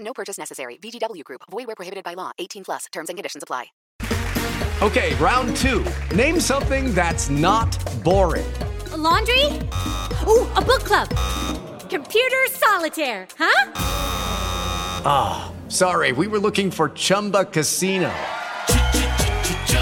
No purchase necessary. VGW Group. Void where prohibited by law. 18 plus. Terms and conditions apply. Okay, round two. Name something that's not boring. A laundry? Ooh, a book club. Computer solitaire, huh? Ah, oh, sorry. We were looking for Chumba Casino.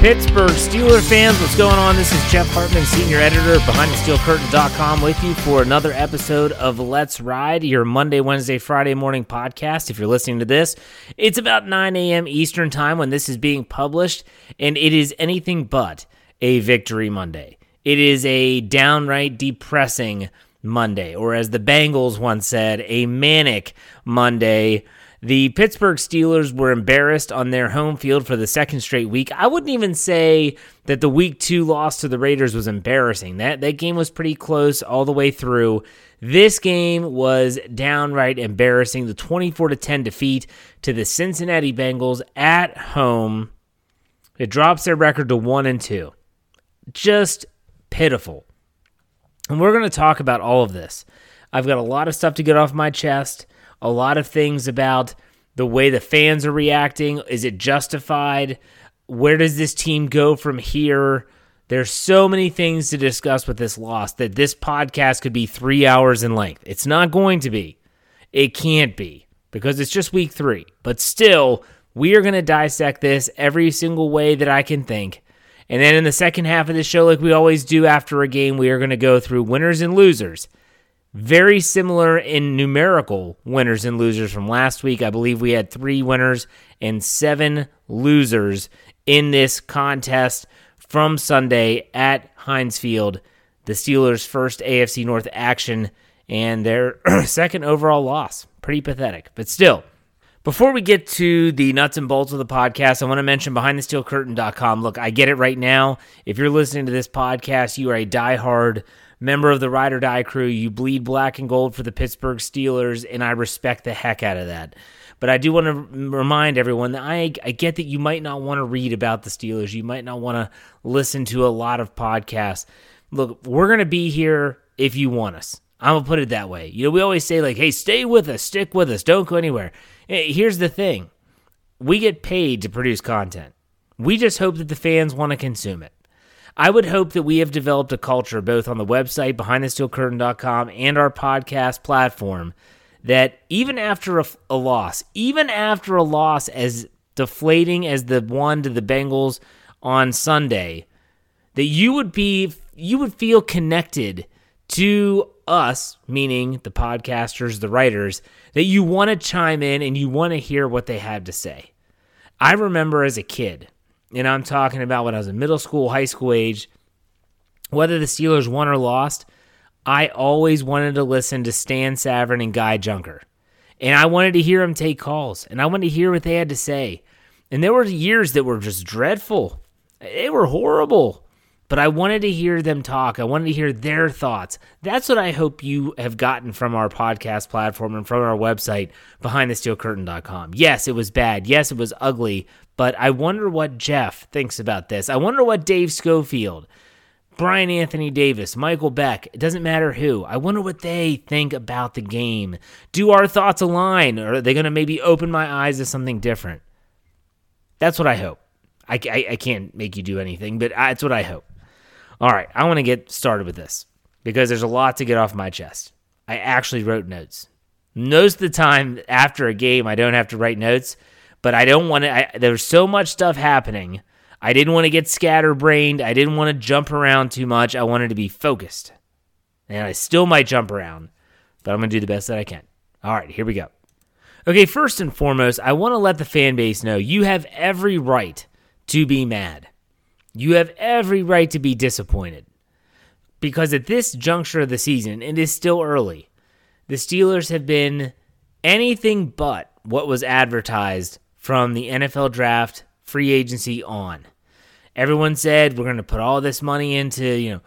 Pittsburgh Steelers fans, what's going on? This is Jeff Hartman, senior editor of BehindTheSteelCurtain.com, with you for another episode of Let's Ride, your Monday, Wednesday, Friday morning podcast. If you're listening to this, it's about 9 a.m. Eastern time when this is being published, and it is anything but a victory Monday. It is a downright depressing Monday, or as the Bengals once said, a manic Monday. The Pittsburgh Steelers were embarrassed on their home field for the second straight week. I wouldn't even say that the Week 2 loss to the Raiders was embarrassing. That game was pretty close all the way through. This game was downright embarrassing. The 24-10 defeat to the Cincinnati Bengals at home. It drops their record to 1-2. Just pitiful. And we're going to talk about all of this. I've got a lot of stuff to get off my chest. A lot of things about the way the fans are reacting. Is it justified? Where does this team go from here? There's so many things to discuss with this loss that this podcast could be 3 hours in length. It's not going to be. It can't be because it's just week 3. But still, we are going to dissect this every single way that I can think. And then in the second half of the show, like we always do after a game, we are going to go through winners and losers. Very similar in numerical winners and losers from last week. I believe we had 3 winners and 7 losers in this contest from Sunday at Heinz Field, the Steelers' first AFC North action and their second overall loss. Pretty pathetic, but still. Before we get to the nuts and bolts of the podcast, I want to mention BehindTheSteelCurtain.com. Look, I get it right now. If you're listening to this podcast, you are a diehard member of the Ride or Die crew. You bleed black and gold for the Pittsburgh Steelers, and I respect the heck out of that. But I do want to remind everyone that I get that you might not want to read about the Steelers. You might not want to listen to a lot of podcasts. Look, we're going to be here if you want us. I'm going to put it that way. You know, we always say, like, hey, stay with us, stick with us, don't go anywhere. Here's the thing. We get paid to produce content. We just hope that the fans want to consume it. I would hope that we have developed a culture, both on the website, BehindTheSteelCurtain.com, and our podcast platform, that even after a loss, as deflating as the one to the Bengals on Sunday, that you would feel connected to us, meaning the podcasters, the writers, that you want to chime in and you want to hear what they had to say. I remember as a kid, and I'm talking about when I was in middle school, high school age, whether the Steelers won or lost, I always wanted to listen to Stan Savran and Guy Junker. And I wanted to hear them take calls, and I wanted to hear what they had to say. And there were years that were just dreadful. They were horrible. But I wanted to hear them talk. I wanted to hear their thoughts. That's what I hope you have gotten from our podcast platform and from our website, BehindTheSteelCurtain.com. Yes, it was bad. Yes, it was ugly. But I wonder what Jeff thinks about this. I wonder what Dave Schofield, Brian Anthony Davis, Michael Beck, it doesn't matter who. I wonder what they think about the game. Do our thoughts align? Or are they going to maybe open my eyes to something different? That's what I hope. I can't make you do anything, but that's what I hope. All right, I want to get started with this because there's a lot to get off my chest. I actually wrote notes. Most of the time after a game, I don't have to write notes, but I don't want to. There's so much stuff happening. I didn't want to get scatterbrained. I didn't want to jump around too much. I wanted to be focused. And I still might jump around, but I'm going to do the best that I can. All right, here we go. Okay, first and foremost, I want to let the fan base know you have every right to be mad. You have every right to be disappointed because at this juncture of the season, it is still early. The Steelers have been anything but what was advertised from the NFL draft, free agency on. Everyone said, we're going to put all this money into,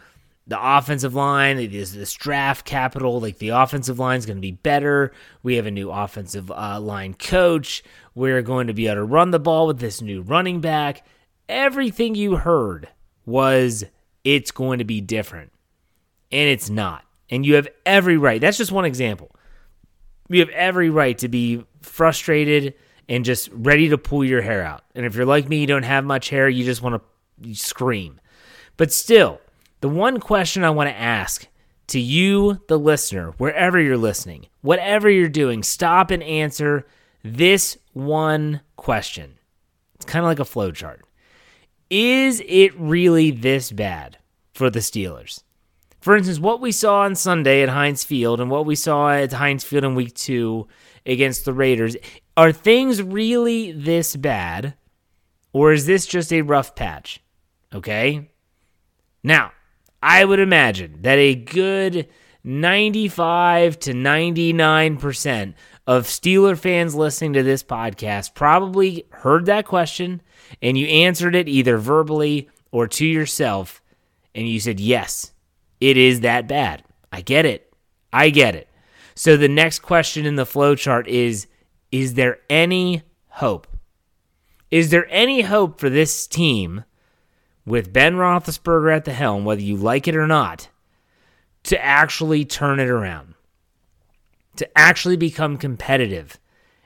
the offensive line, this draft capital, like the offensive line is going to be better. We have a new offensive line coach. We're going to be able to run the ball with this new running back. Everything you heard was it's going to be different, and it's not. And you have every right. That's just one example. You have every right to be frustrated and just ready to pull your hair out. And if you're like me, you don't have much hair, you just want to scream. But still, the one question I want to ask to you, the listener, wherever you're listening, whatever you're doing, stop and answer this one question. It's kind of like a flow chart. Is it really this bad for the Steelers? For instance, what we saw on Sunday at Heinz Field and what we saw at Heinz Field in Week 2 against the Raiders, are things really this bad, or is this just a rough patch? Okay? Now, I would imagine that a good 95 to 99% of Steeler fans listening to this podcast probably heard that question and you answered it either verbally or to yourself and you said, yes, it is that bad. I get it. So the next question in the flow chart is there any hope? Is there any hope for this team with Ben Roethlisberger at the helm, whether you like it or not, to actually turn it around, to actually become competitive?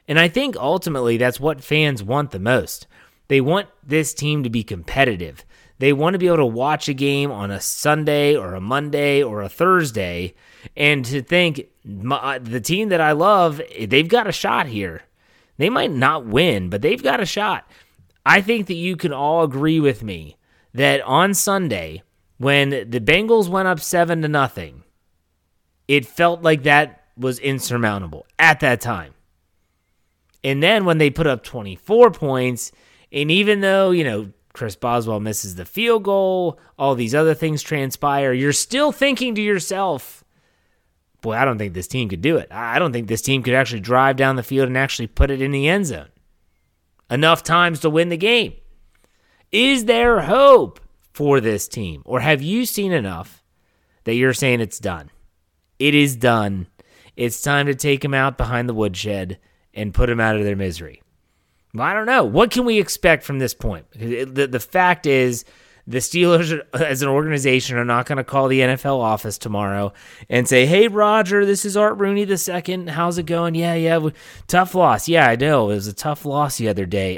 And I think ultimately that's what fans want the most. They want this team to be competitive. They want to be able to watch a game on a Sunday or a Monday or a Thursday and to think, the team that I love, they've got a shot here. They might not win, but they've got a shot. I think that you can all agree with me that on Sunday, when the Bengals went up 7-0, it felt like that was insurmountable at that time. And then when they put up 24 points, and even though, Chris Boswell misses the field goal, all these other things transpire, you're still thinking to yourself, boy, I don't think this team could do it. I don't think this team could actually drive down the field and actually put it in the end zone enough times to win the game. Is there hope for this team? Or have you seen enough that you're saying it's done? It is done. It's time to take them out behind the woodshed and put them out of their misery. Well, I don't know. What can we expect from this point? The fact is the Steelers as an organization are not going to call the NFL office tomorrow and say, hey, Roger, this is Art Rooney II. How's it going? Yeah. Tough loss. Yeah, I know. It was a tough loss the other day.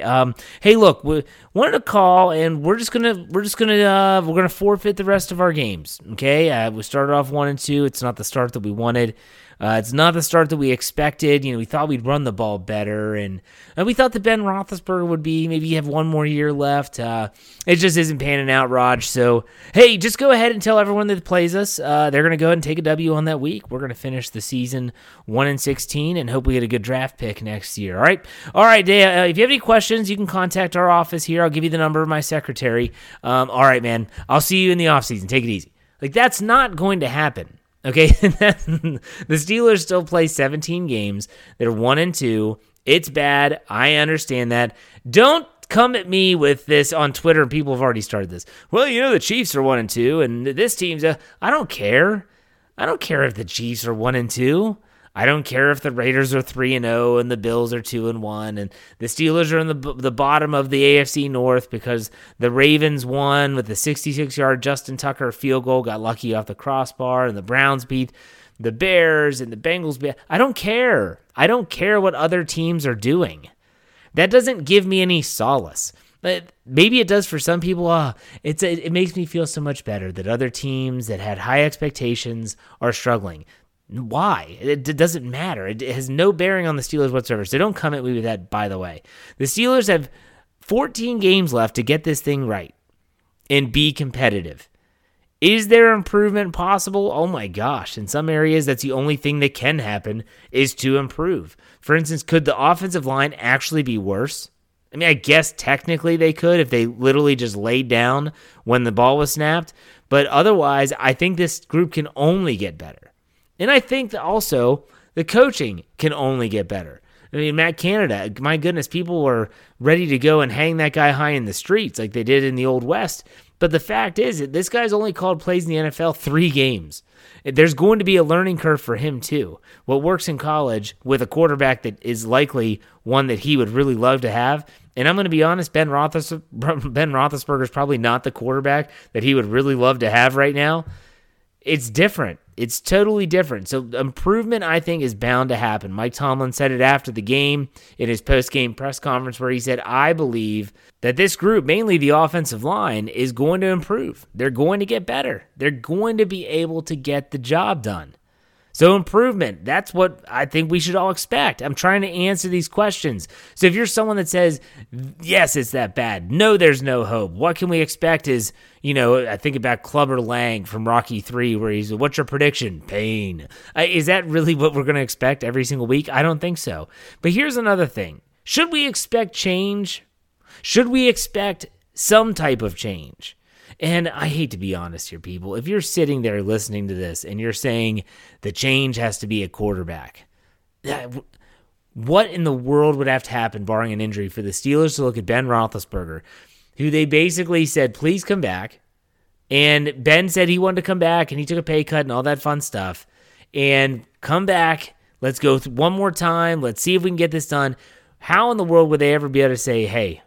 Hey, look, we wanted to call, and we're going to forfeit the rest of our games. Okay. We started off 1-2. It's not the start that we wanted. It's not the start that we expected. You know, we thought we'd run the ball better, and we thought that Ben Roethlisberger would be maybe have one more year left. It just isn't panning out, Raj. So, hey, just go ahead and tell everyone that plays us. They're going to go ahead and take a W on that week. We're going to finish the season 1-16 and hope we get a good draft pick next year. All right, Dave, if you have any questions, you can contact our office here. I'll give you the number of my secretary. All right, man, I'll see you in the offseason. Take it easy. Like, that's not going to happen. Okay, the Steelers still play 17 games. They're 1-2. It's bad. I understand that. Don't come at me with this on Twitter. People have already started this. Well, you know, the Chiefs are 1-2, and this team's I don't care. I don't care if the Chiefs are 1-2. I don't care if the Raiders are 3-0 and the Bills are 2-1 and the Steelers are in the bottom of the AFC North because the Ravens won with the 66-yard Justin Tucker field goal, got lucky off the crossbar, and the Browns beat the Bears and the Bengals beat. I don't care. I don't care what other teams are doing. That doesn't give me any solace. But maybe it does for some people. It makes me feel so much better that other teams that had high expectations are struggling. Why? It doesn't matter. It has no bearing on the Steelers whatsoever. So don't come at me with that, by the way. The Steelers have 14 games left to get this thing right and be competitive. Is there improvement possible? Oh my gosh. In some areas, that's the only thing that can happen is to improve. For instance, could the offensive line actually be worse? I mean, I guess technically they could if they literally just laid down when the ball was snapped. But otherwise, I think this group can only get better. And I think that also the coaching can only get better. I mean, Matt Canada, my goodness, people were ready to go and hang that guy high in the streets like they did in the Old West. But the fact is that this guy's only called plays in the NFL 3 games. There's going to be a learning curve for him, too. What works in college with a quarterback that is likely one that he would really love to have. And I'm going to be honest, Ben Roethlisberger is probably not the quarterback that he would really love to have right now. It's different. It's totally different. So improvement, I think, is bound to happen. Mike Tomlin said it after the game in his post-game press conference where he said, I believe that this group, mainly the offensive line, is going to improve. They're going to get better. They're going to be able to get the job done. So improvement, that's what I think we should all expect. I'm trying to answer these questions. So if you're someone that says, yes, it's that bad. No, there's no hope. What can we expect is, you know, I think about Clubber Lang from Rocky III, where he's, what's your prediction? Pain. Is that really what we're going to expect every single week? I don't think so. But here's another thing. Should we expect change? Should we expect some type of change? And I hate to be honest here, people. If you're sitting there listening to this and you're saying the change has to be a quarterback, what in the world would have to happen, barring an injury, for the Steelers to look at Ben Roethlisberger, who they basically said, please come back. And Ben said he wanted to come back, and he took a pay cut and all that fun stuff. And come back. Let's go one more time. Let's see if we can get this done. How in the world would they ever be able to say, hey,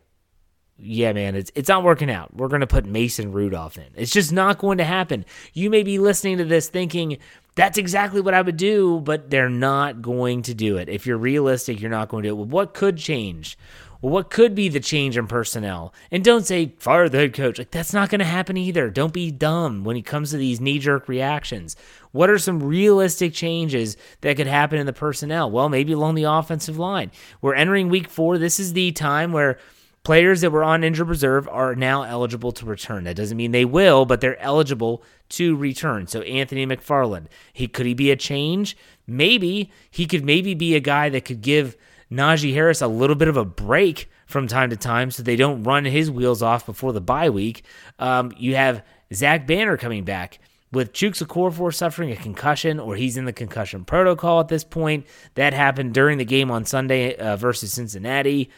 yeah, man, it's not working out. We're going to put Mason Rudolph in. It's just not going to happen. You may be listening to this thinking, that's exactly what I would do, but they're not going to do it. If you're realistic, you're not going to do it. Well, what could change? Well, what could be the change in personnel? And don't say, fire the head coach. Like, that's not going to happen either. Don't be dumb when it comes to these knee-jerk reactions. What are some realistic changes that could happen in the personnel? Well, maybe along the offensive line. We're entering week 4. This is the time where players that were on injured reserve are now eligible to return. That doesn't mean they will, but they're eligible to return. So Anthony McFarland, could he be a change? Maybe. He could maybe be a guy that could give Najee Harris a little bit of a break from time to time so they don't run his wheels off before the bye week. You have Zach Banner coming back. With Chuks Okorafor suffering a concussion, or he's in the concussion protocol at this point, that happened during the game on Sunday versus Cincinnati.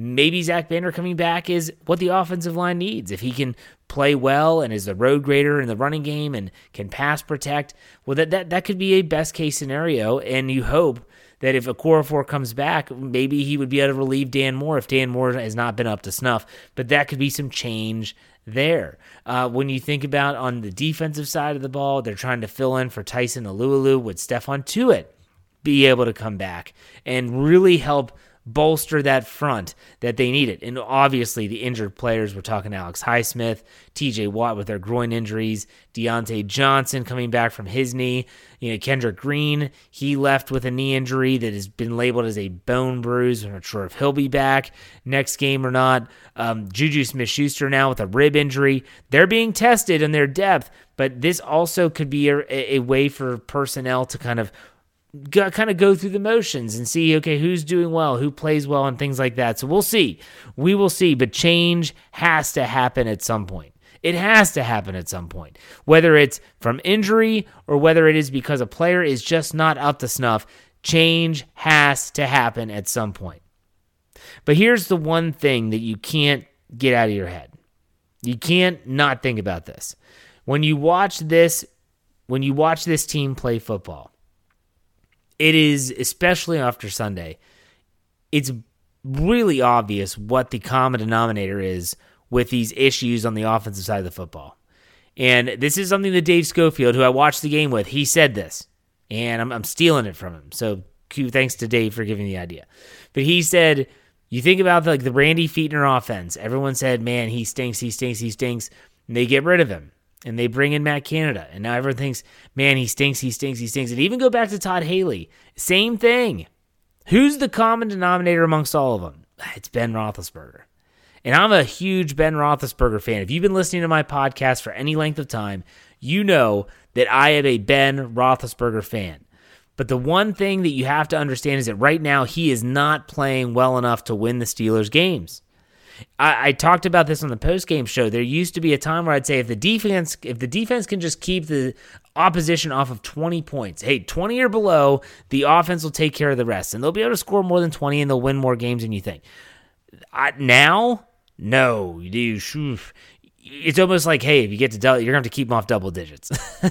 Maybe Zach Banner coming back is what the offensive line needs. If he can play well and is a road grader in the running game and can pass protect, well, that could be a best-case scenario, and you hope that if Okorafor comes back, maybe he would be able to relieve Dan Moore if Dan Moore has not been up to snuff. But that could be some change there. When you think about on the defensive side of the ball, they're trying to fill in for Tyson Alualu. Would Stephon Tuitt be able to come back and really help bolster that front that they needed. And obviously the injured players, we're talking Alex Highsmith, TJ Watt with their groin injuries, Deontay Johnson coming back from his knee, Kendrick Green, he left with a knee injury that has been labeled as a bone bruise. We're not sure if he'll be back next game or not. Juju Smith-Schuster now with a rib injury. They're being tested in their depth, but this also could be a way for personnel to kind of go through the motions and see, okay, who's doing well, who plays well, and things like that. So we'll see. We will see, but change has to happen at some point. It has to happen at some point, whether it's from injury or whether it is because a player is just not up to snuff. Change has to happen at some point. But here's the one thing that you can't get out of your head. You can't not think about this. When you watch this team play football, it is, especially after Sunday, it's really obvious what the common denominator is with these issues on the offensive side of the football. And this is something that Dave Schofield, who I watched the game with, he said this, and I'm stealing it from him. So thanks to Dave for giving the idea. But he said, you think about the Randy Feetner offense. Everyone said, man, he stinks. And they get rid of him. And they bring in Matt Canada. And now everyone thinks, man, he stinks. And even go back to Todd Haley. Same thing. Who's the common denominator amongst all of them? It's Ben Roethlisberger. And I'm a huge Ben Roethlisberger fan. If you've been listening to my podcast for any length of time, you know that I am a Ben Roethlisberger fan. But the one thing that you have to understand is that right now he is not playing well enough to win the Steelers games. I talked about this on the post-game show. There used to be a time where I'd say if the defense can just keep the opposition off of 20 points, 20 or below, the offense will take care of the rest, and they'll be able to score more than 20, and they'll win more games than you think. No. It's almost like, if you get to double, you're going to have to keep them off double digits.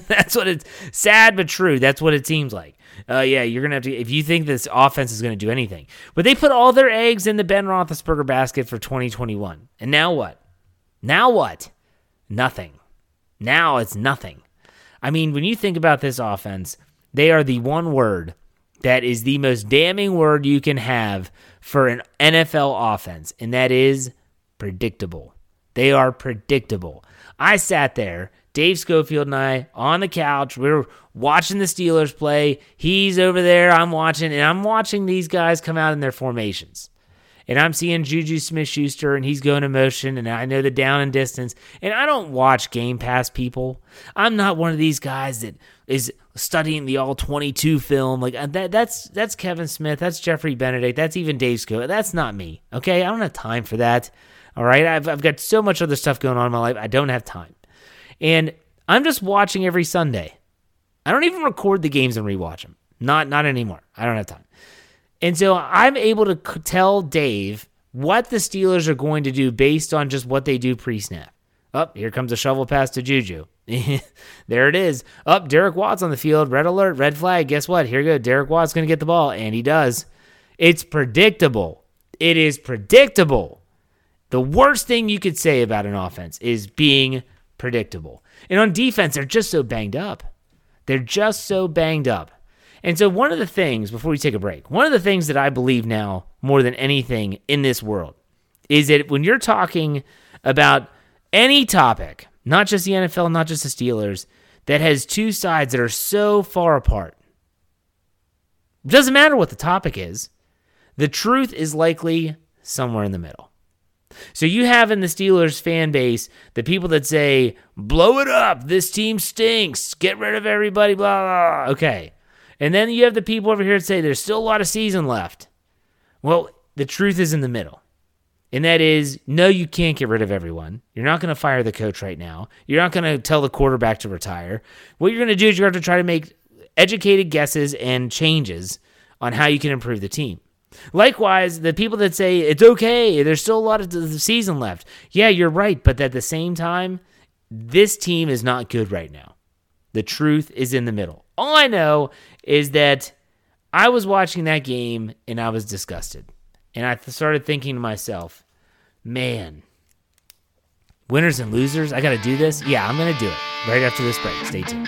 That's what it's sad but true. That's what it seems like. You're going to have to, if you think this offense is going to do anything. But they put all their eggs in the Ben Roethlisberger basket for 2021. And now what? Nothing. Now it's nothing. I mean, when you think about this offense, they are the one word that is the most damning word you can have for an NFL offense, and that is predictable. They are predictable. I sat there, Dave Schofield and I, on the couch. We were watching the Steelers play. He's over there. I'm watching these guys come out in their formations. And I'm seeing Juju Smith-Schuster, and he's going to motion, and I know the down and distance. And I don't watch Game Pass people. I'm not one of these guys that is studying the All-22 film. Like that's Kevin Smith. That's Jeffrey Benedict. That's even Dave Schofield. That's not me, okay? I don't have time for that. All right, I've got so much other stuff going on in my life. I don't have time. And I'm just watching every Sunday. I don't even record the games and rewatch them. Not anymore. I don't have time. And so I'm able to tell Dave what the Steelers are going to do based on just what they do pre-snap. Oh, here comes a shovel pass to Juju. There it is. Oh, Derek Watts on the field. Red alert, red flag. Guess what? Here you go. Derek Watts going to get the ball, and he does. It's predictable. It is predictable. The worst thing you could say about an offense is being predictable. And on defense, they're just so banged up. And so one of the things, before we take a break, one of the things that I believe now more than anything in this world is that when you're talking about any topic, not just the NFL, not just the Steelers, that has two sides that are so far apart, it doesn't matter what the topic is, the truth is likely somewhere in the middle. So you have in the Steelers fan base the people that say, blow it up, this team stinks, get rid of everybody, blah, blah, okay. And then you have the people over here that say there's still a lot of season left. Well, the truth is in the middle. And that is, no, you can't get rid of everyone. You're not going to fire the coach right now. You're not going to tell the quarterback to retire. What you're going to do is you're going to try to make educated guesses and changes on how you can improve the team. Likewise, the people that say, it's okay, there's still a lot of the season left. Yeah, you're right, but at the same time, this team is not good right now. The truth is in the middle. All I know is that I was watching that game, and I was disgusted. And I started thinking to myself, man, winners and losers, I got to do this? Yeah, I'm going to do it right after this break. Stay tuned.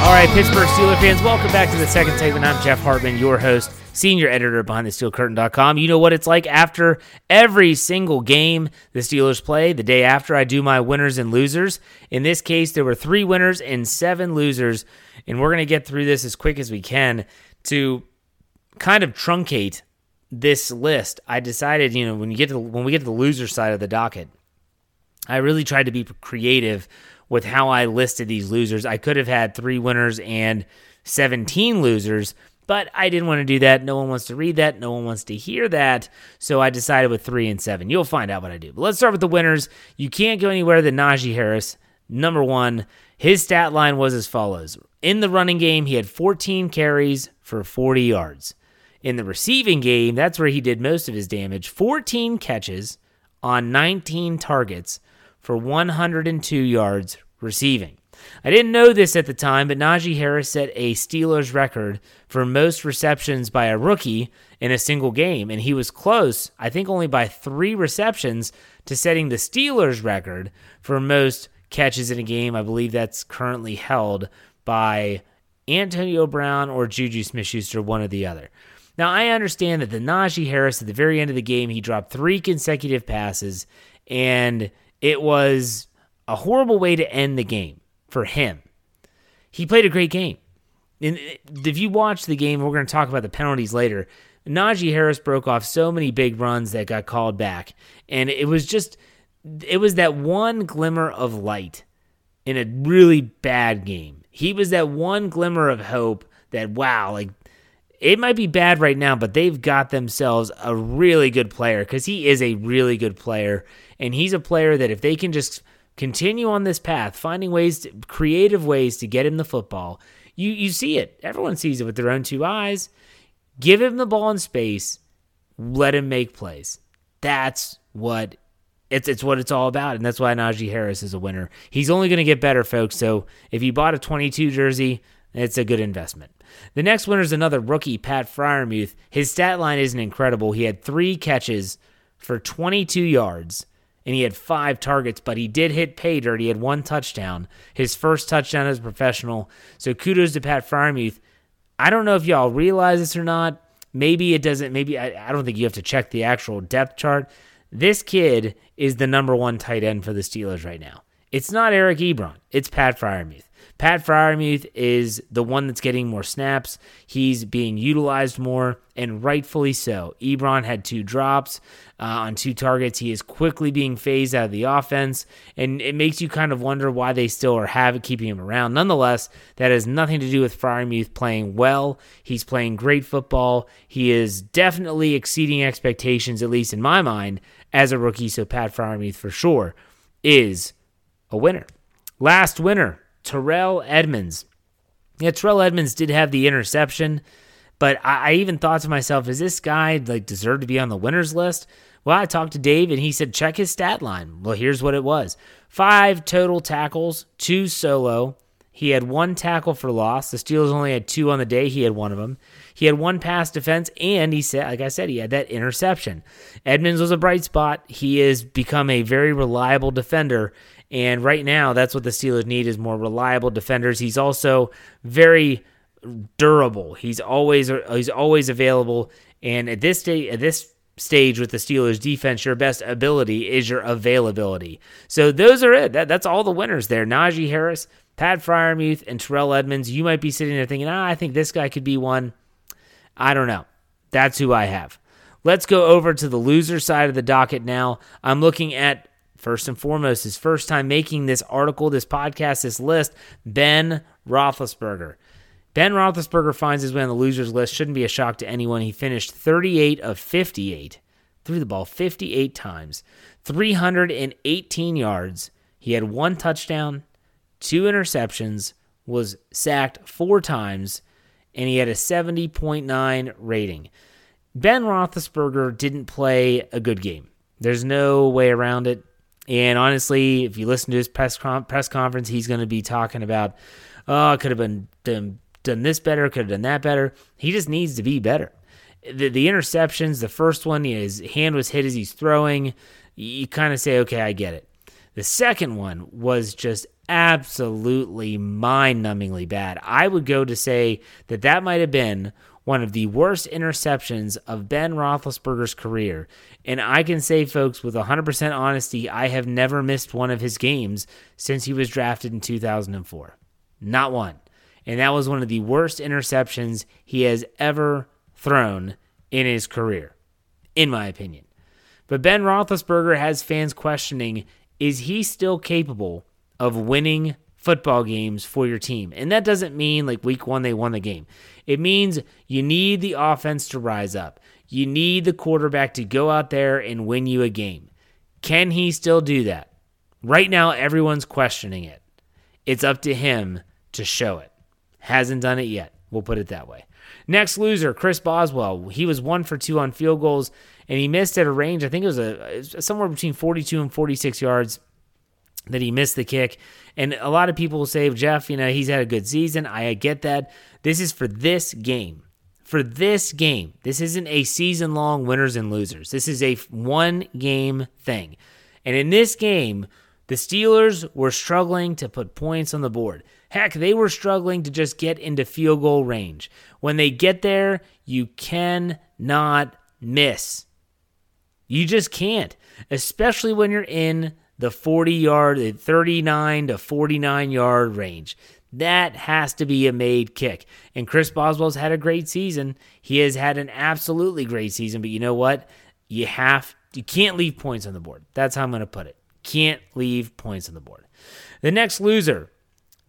All right, Pittsburgh Steelers fans, welcome back to the second segment. I'm Jeff Hartman, your host, senior editor of BehindTheSteelCurtain.com. You know what it's like after every single game the Steelers play. The day after, I do my winners and losers. In this case, there were 3 winners and 7 losers, and we're going to get through this as quick as we can to kind of truncate this list. I decided, when we get to the loser side of the docket, I really tried to be creative with how I listed these losers. I could have had 3 winners and 17 losers, but I didn't want to do that. No one wants to read that. No one wants to hear that. So I decided with 3 and 7. You'll find out what I do. But let's start with the winners. You can't go anywhere than Najee Harris, number 1. His stat line was as follows. In the running game, he had 14 carries for 40 yards. In the receiving game, that's where he did most of his damage, 14 catches on 19 targets, for 102 yards receiving. I didn't know this at the time, but Najee Harris set a Steelers record for most receptions by a rookie in a single game, and he was close, I think only by 3 receptions, to setting the Steelers record for most catches in a game. I believe that's currently held by Antonio Brown or Juju Smith-Schuster, one or the other. Now, I understand that the Najee Harris, at the very end of the game, he dropped 3 consecutive passes, and it was a horrible way to end the game for him. He played a great game. And if you watch the game, we're going to talk about the penalties later. Najee Harris broke off so many big runs that got called back. And it was that one glimmer of light in a really bad game. He was that one glimmer of hope that, wow, like, it might be bad right now, but they've got themselves a really good player, because he is a really good player, and he's a player that if they can just continue on this path, finding creative ways to get him the football, you see it. Everyone sees it with their own 2 eyes. Give him the ball in space. Let him make plays. That's what it's what it's all about, and that's why Najee Harris is a winner. He's only going to get better, folks, so if you bought a 22 jersey, it's a good investment. The next winner is another rookie, Pat Fryermuth. His stat line isn't incredible. He had 3 catches for 22 yards, and he had 5 targets, but he did hit pay dirt. He had 1 touchdown, his first touchdown as a professional. So kudos to Pat Fryermuth. I don't know if y'all realize this or not. Maybe it doesn't. Maybe I don't think you have to check the actual depth chart. This kid is the number 1 tight end for the Steelers right now. It's not Eric Ebron. It's Pat Fryermuth. Pat Fryermuth is the one that's getting more snaps. He's being utilized more, and rightfully so. Ebron had 2 drops on 2 targets. He is quickly being phased out of the offense, and it makes you kind of wonder why they still keeping him around. Nonetheless, that has nothing to do with Fryermuth playing well. He's playing great football. He is definitely exceeding expectations, at least in my mind, as a rookie. So Pat Fryermuth, for sure, is a winner. Last winner, Terrell Edmonds. Yeah, Terrell Edmonds did have the interception, but I even thought to myself, is this guy deserve to be on the winners list? Well, I talked to Dave, and he said, check his stat line. Well, here's what it was. 5 total tackles, 2 solo. He had 1 tackle for loss. The Steelers only had 2 on the day. He had 1 of them. He had 1 pass defense, and he said, like I said, he had that interception. Edmonds was a bright spot. He has become a very reliable defender, and right now, that's what the Steelers need, is more reliable defenders. He's also very durable. He's always available. And at this stage with the Steelers defense, your best ability is your availability. So those are it. That's all the winners there. Najee Harris, Pat Fryermuth, and Terrell Edmonds. You might be sitting there thinking, I think this guy could be one. I don't know. That's who I have. Let's go over to the loser side of the docket now. I'm looking at First and foremost, his first time making this article, this podcast, this list, Ben Roethlisberger. Ben Roethlisberger finds his way on the losers list. Shouldn't be a shock to anyone. He finished 38 of 58, threw the ball 58 times, 318 yards. He had one touchdown, two interceptions, was sacked four times, and he had a 70.9 rating. Ben Roethlisberger didn't play a good game. There's no way around it. And honestly, if you listen to his press conference, he's going to be talking about, oh, I could have been done this better, could have done that better. He just needs to be better. The interceptions, the first one, his hand was hit as he's throwing. You kind of say, okay, I get it. The second one was just absolutely mind-numbingly bad. I would go to say that that might have been one of the worst interceptions of Ben Roethlisberger's career. And I can say, folks, with 100% honesty, I have never missed one of his games since he was drafted in 2004. Not one. And that was one of the worst interceptions he has ever thrown in his career, in my opinion. But Ben Roethlisberger has fans questioning, is he still capable of winning football games for your team? And that doesn't mean like week one they won the game. It means you need the offense to rise up. You need the quarterback to go out there and win you a game. Can he still do that? Right now, everyone's questioning it. It's up to him to show it. Hasn't done it yet. We'll put it that way. Next loser, Chris Boswell. He was 1 for 2 on field goals, and he missed at a range. I think it was somewhere between 42 and 46 yards that he missed the kick. And a lot of people will say, Jeff, he's had a good season. I get that. This is for this game. For this game. This isn't a season-long winners and losers. This is a one-game thing. And in this game, the Steelers were struggling to put points on the board. Heck, they were struggling to just get into field goal range. When they get there, you cannot miss. You just can't, especially when you're in the 39 to 49-yard range. That has to be a made kick. And Chris Boswell's had a great season. He has had an absolutely great season, but you know what? You can't leave points on the board. That's how I'm going to put it. Can't leave points on the board. The next loser,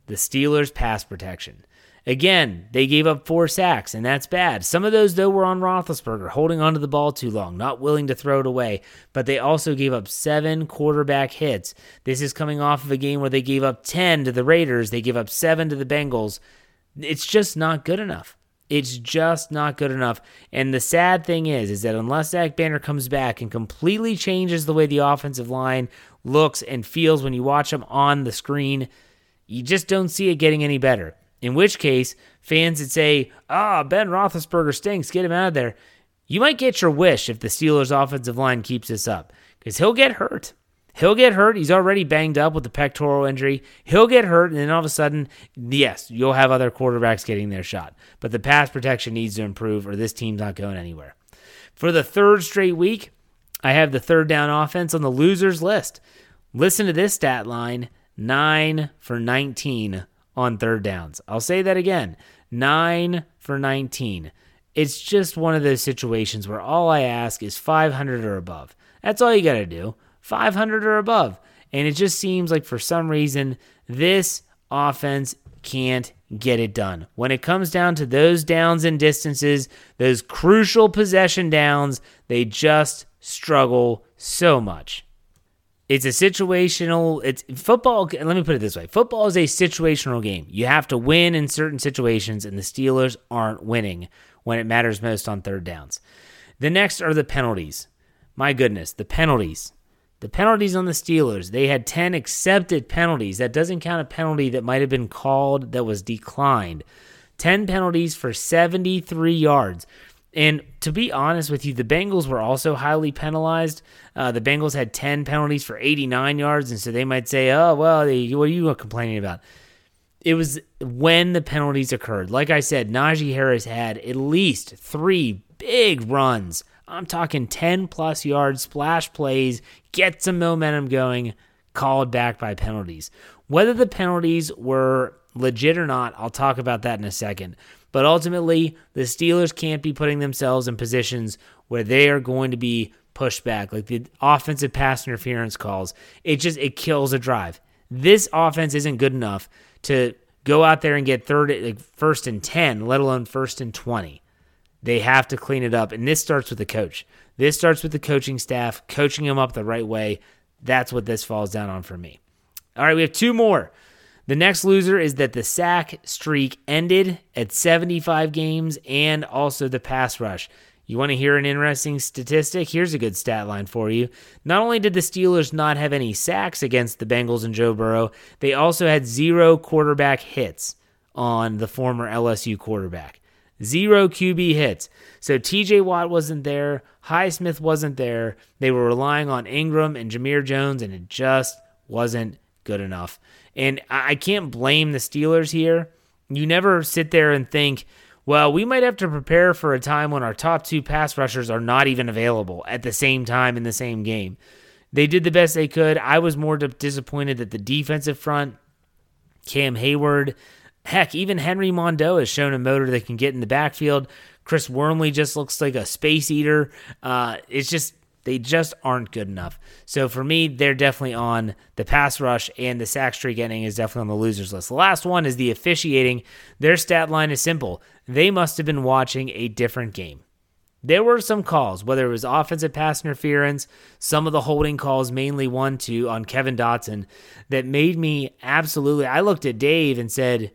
the Steelers' pass protection. Again, they gave up 4 sacks, and that's bad. Some of those, though, were on Roethlisberger, holding onto the ball too long, not willing to throw it away. But they also gave up 7 quarterback hits. This is coming off of a game where they gave up 10 to the Raiders. They gave up 7 to the Bengals. It's just not good enough. It's just not good enough. And the sad thing is that unless Zach Banner comes back and completely changes the way the offensive line looks and feels when you watch them on the screen, you just don't see it getting any better. In which case, fans would say, Ben Roethlisberger stinks, get him out of there. You might get your wish if the Steelers' offensive line keeps this up, because he'll get hurt. He's already banged up with the pectoral injury. He'll get hurt, and then all of a sudden, yes, you'll have other quarterbacks getting their shot. But the pass protection needs to improve, or this team's not going anywhere. For the third straight week, I have the third down offense on the losers list. Listen to this stat line, 9 for 19 on third downs. I'll say that again, 9 for 19. It's just one of those situations where all I ask is 500 or above. That's all you got to do, 500 or above. And it just seems like for some reason, this offense can't get it done. When it comes down to those downs and distances, those crucial possession downs, they just struggle so much. It's football. Let me put it this way. Football is a situational game. You have to win in certain situations, and the Steelers aren't winning when it matters most on third downs. The next are the penalties. My goodness, the penalties. The penalties on the Steelers. They had 10 accepted penalties. That doesn't count a penalty that might have been called that was declined. 10 penalties for 73 yards. And to be honest with you, the Bengals were also highly penalized. The Bengals had 10 penalties for 89 yards, and so they might say, what are you complaining about? It was when the penalties occurred. Like I said, Najee Harris had at least 3 big runs. I'm talking 10-plus yard splash plays, get some momentum going, called back by penalties. Whether the penalties were legit or not, I'll talk about that in a second. But ultimately, the Steelers can't be putting themselves in positions where they are going to be pushback, like the offensive pass interference calls. It kills a drive. This offense isn't good enough to go out there and get first and 10, let alone first and 20. They have to clean it up, and this starts with the coach. This starts with the coaching staff, coaching them up the right way. That's what this falls down on for me. All right, we have two more. The next loser is that the sack streak ended at 75 games and also the pass rush. You want to hear an interesting statistic? Here's a good stat line for you. Not only did the Steelers not have any sacks against the Bengals and Joe Burrow, they also had 0 quarterback hits on the former LSU quarterback. 0 QB hits. So TJ Watt wasn't there. Highsmith wasn't there. They were relying on Ingram and Jameer Jones, and it just wasn't good enough. And I can't blame the Steelers here. You never sit there and think, well, we might have to prepare for a time when our top two pass rushers are not even available at the same time in the same game. They did the best they could. I was more disappointed that the defensive front, Cam Hayward, heck, even Henry Mondeau has shown a motor that can get in the backfield. Chris Wormley just looks like a space eater. They just aren't good enough. So for me, they're definitely on the pass rush, and the sack streak ending is definitely on the losers list. The last one is the officiating. Their stat line is simple. They must have been watching a different game. There were some calls, whether it was offensive pass interference, some of the holding calls, mainly 1-2 on Kevin Dotson, that made me absolutely... I looked at Dave and said,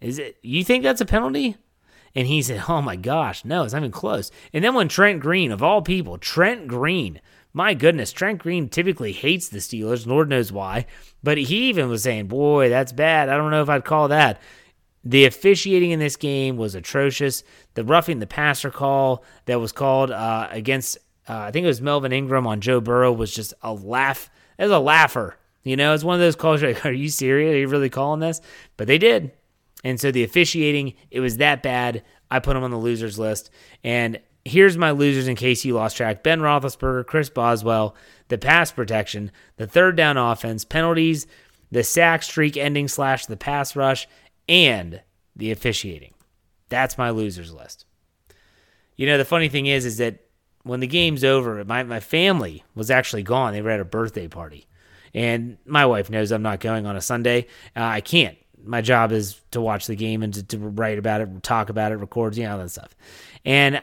you think that's a penalty? And he said, oh my gosh, no, it's not even close. And then when Trent Green, of all people, my goodness, Trent Green typically hates the Steelers, Lord knows why, but he even was saying, boy, that's bad. I don't know if I'd call that. The officiating in this game was atrocious. The roughing the passer call that was called against, I think it was Melvin Ingram on Joe Burrow, was just a laugh. It was a laugher. You know, it's one of those calls you're like, are you serious? Are you really calling this? But they did. And so the officiating, it was that bad. I put them on the losers list. And here's my losers in case you lost track. Ben Roethlisberger, Chris Boswell, the pass protection, the third down offense, penalties, the sack streak ending / the pass rush, and the officiating. That's my losers list. You know, the funny thing is that when the game's over, my family was actually gone. They were at a birthday party. And my wife knows I'm not going on a Sunday. I can't. My job is to watch the game and to write about it, talk about it, record, all that stuff. And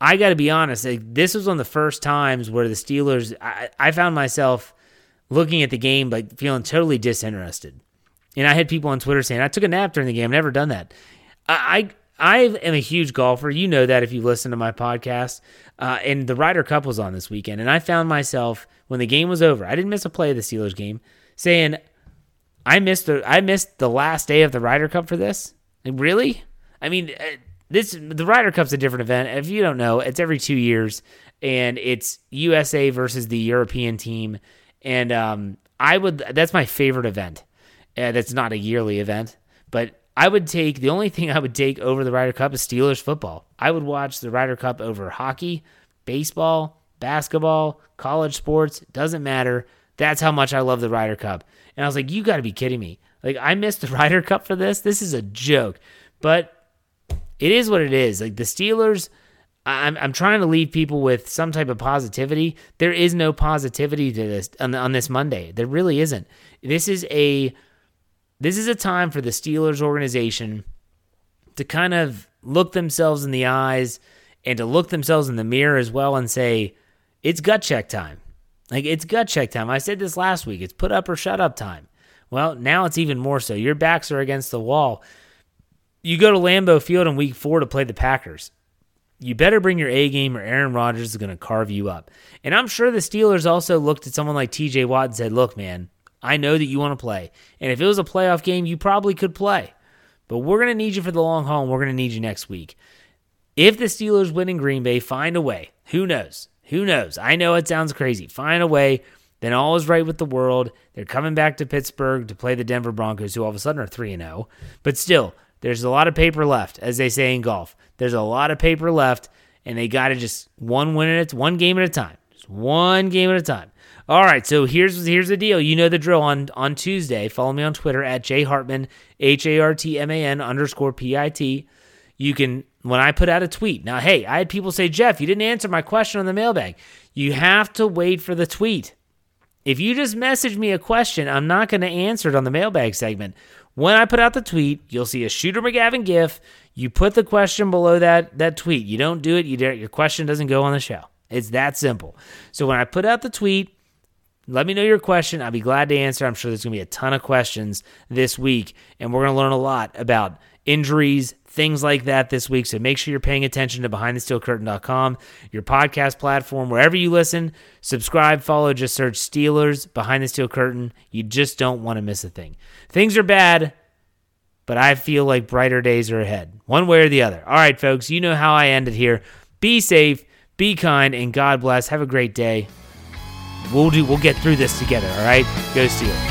I got to be honest, this was one of the first times where the Steelers, I found myself looking at the game, like feeling totally disinterested. And I had people on Twitter saying, I took a nap during the game. I've never done that. I am a huge golfer. You know that if you listen to my podcast. And the Ryder Cup was on this weekend. And I found myself, when the game was over, I didn't miss a play of the Steelers game, saying, I missed the last day of the Ryder Cup for this? Really? I mean, the Ryder Cup's a different event. If you don't know, it's every 2 years, and it's USA versus the European team. And that's my favorite event. That's not a yearly event, but the only thing I would take over the Ryder Cup is Steelers football. I would watch the Ryder Cup over hockey, baseball, basketball, college sports. It doesn't matter. That's how much I love the Ryder Cup. And I was like, you got to be kidding me. Like, I missed the Ryder Cup for this? This is a joke. But it is what it is. Like, the Steelers, I'm trying to leave people with some type of positivity. There is no positivity to this on this Monday. There really isn't. This is a time for the Steelers organization to kind of look themselves in the eyes and to look themselves in the mirror as well and say, it's gut check time. Like, it's gut check time. I said this last week. It's put up or shut up time. Well, now it's even more so. Your backs are against the wall. You go to Lambeau Field in week 4 to play the Packers. You better bring your A game or Aaron Rodgers is going to carve you up. And I'm sure the Steelers also looked at someone like TJ Watt and said, look, man, I know that you want to play. And if it was a playoff game, you probably could play. But we're going to need you for the long haul, and we're going to need you next week. If the Steelers win in Green Bay, find a way. Who knows? Who knows? I know it sounds crazy. Find a way. Then all is right with the world. They're coming back to Pittsburgh to play the Denver Broncos, who all of a sudden are 3-0. But still, there's a lot of paper left, as they say in golf. There's a lot of paper left, and they got to just one game at a time. Just one game at a time. All right, so here's the deal. You know the drill. On Tuesday, follow me on Twitter at jhartman, @HARTMAN_PIT. When I put out a tweet, now, hey, I had people say, Jeff, you didn't answer my question on the mailbag. You have to wait for the tweet. If you just message me a question, I'm not going to answer it on the mailbag segment. When I put out the tweet, you'll see a Shooter McGavin GIF. You put the question below that tweet. You don't do it, your question doesn't go on the show. It's that simple. So when I put out the tweet, let me know your question. I'll be glad to answer. I'm sure there's going to be a ton of questions this week, and we're going to learn a lot about injuries, things like that this week. So make sure you're paying attention to BehindTheSteelCurtain.com, your podcast platform, wherever you listen. Subscribe, follow, just search Steelers, Behind the Steel Curtain. You just don't want to miss a thing. Things are bad, but I feel like brighter days are ahead, one way or the other. All right, folks, you know how I end it here. Be safe, be kind, and God bless. Have a great day. We'll get through this together, all right? Go Steelers.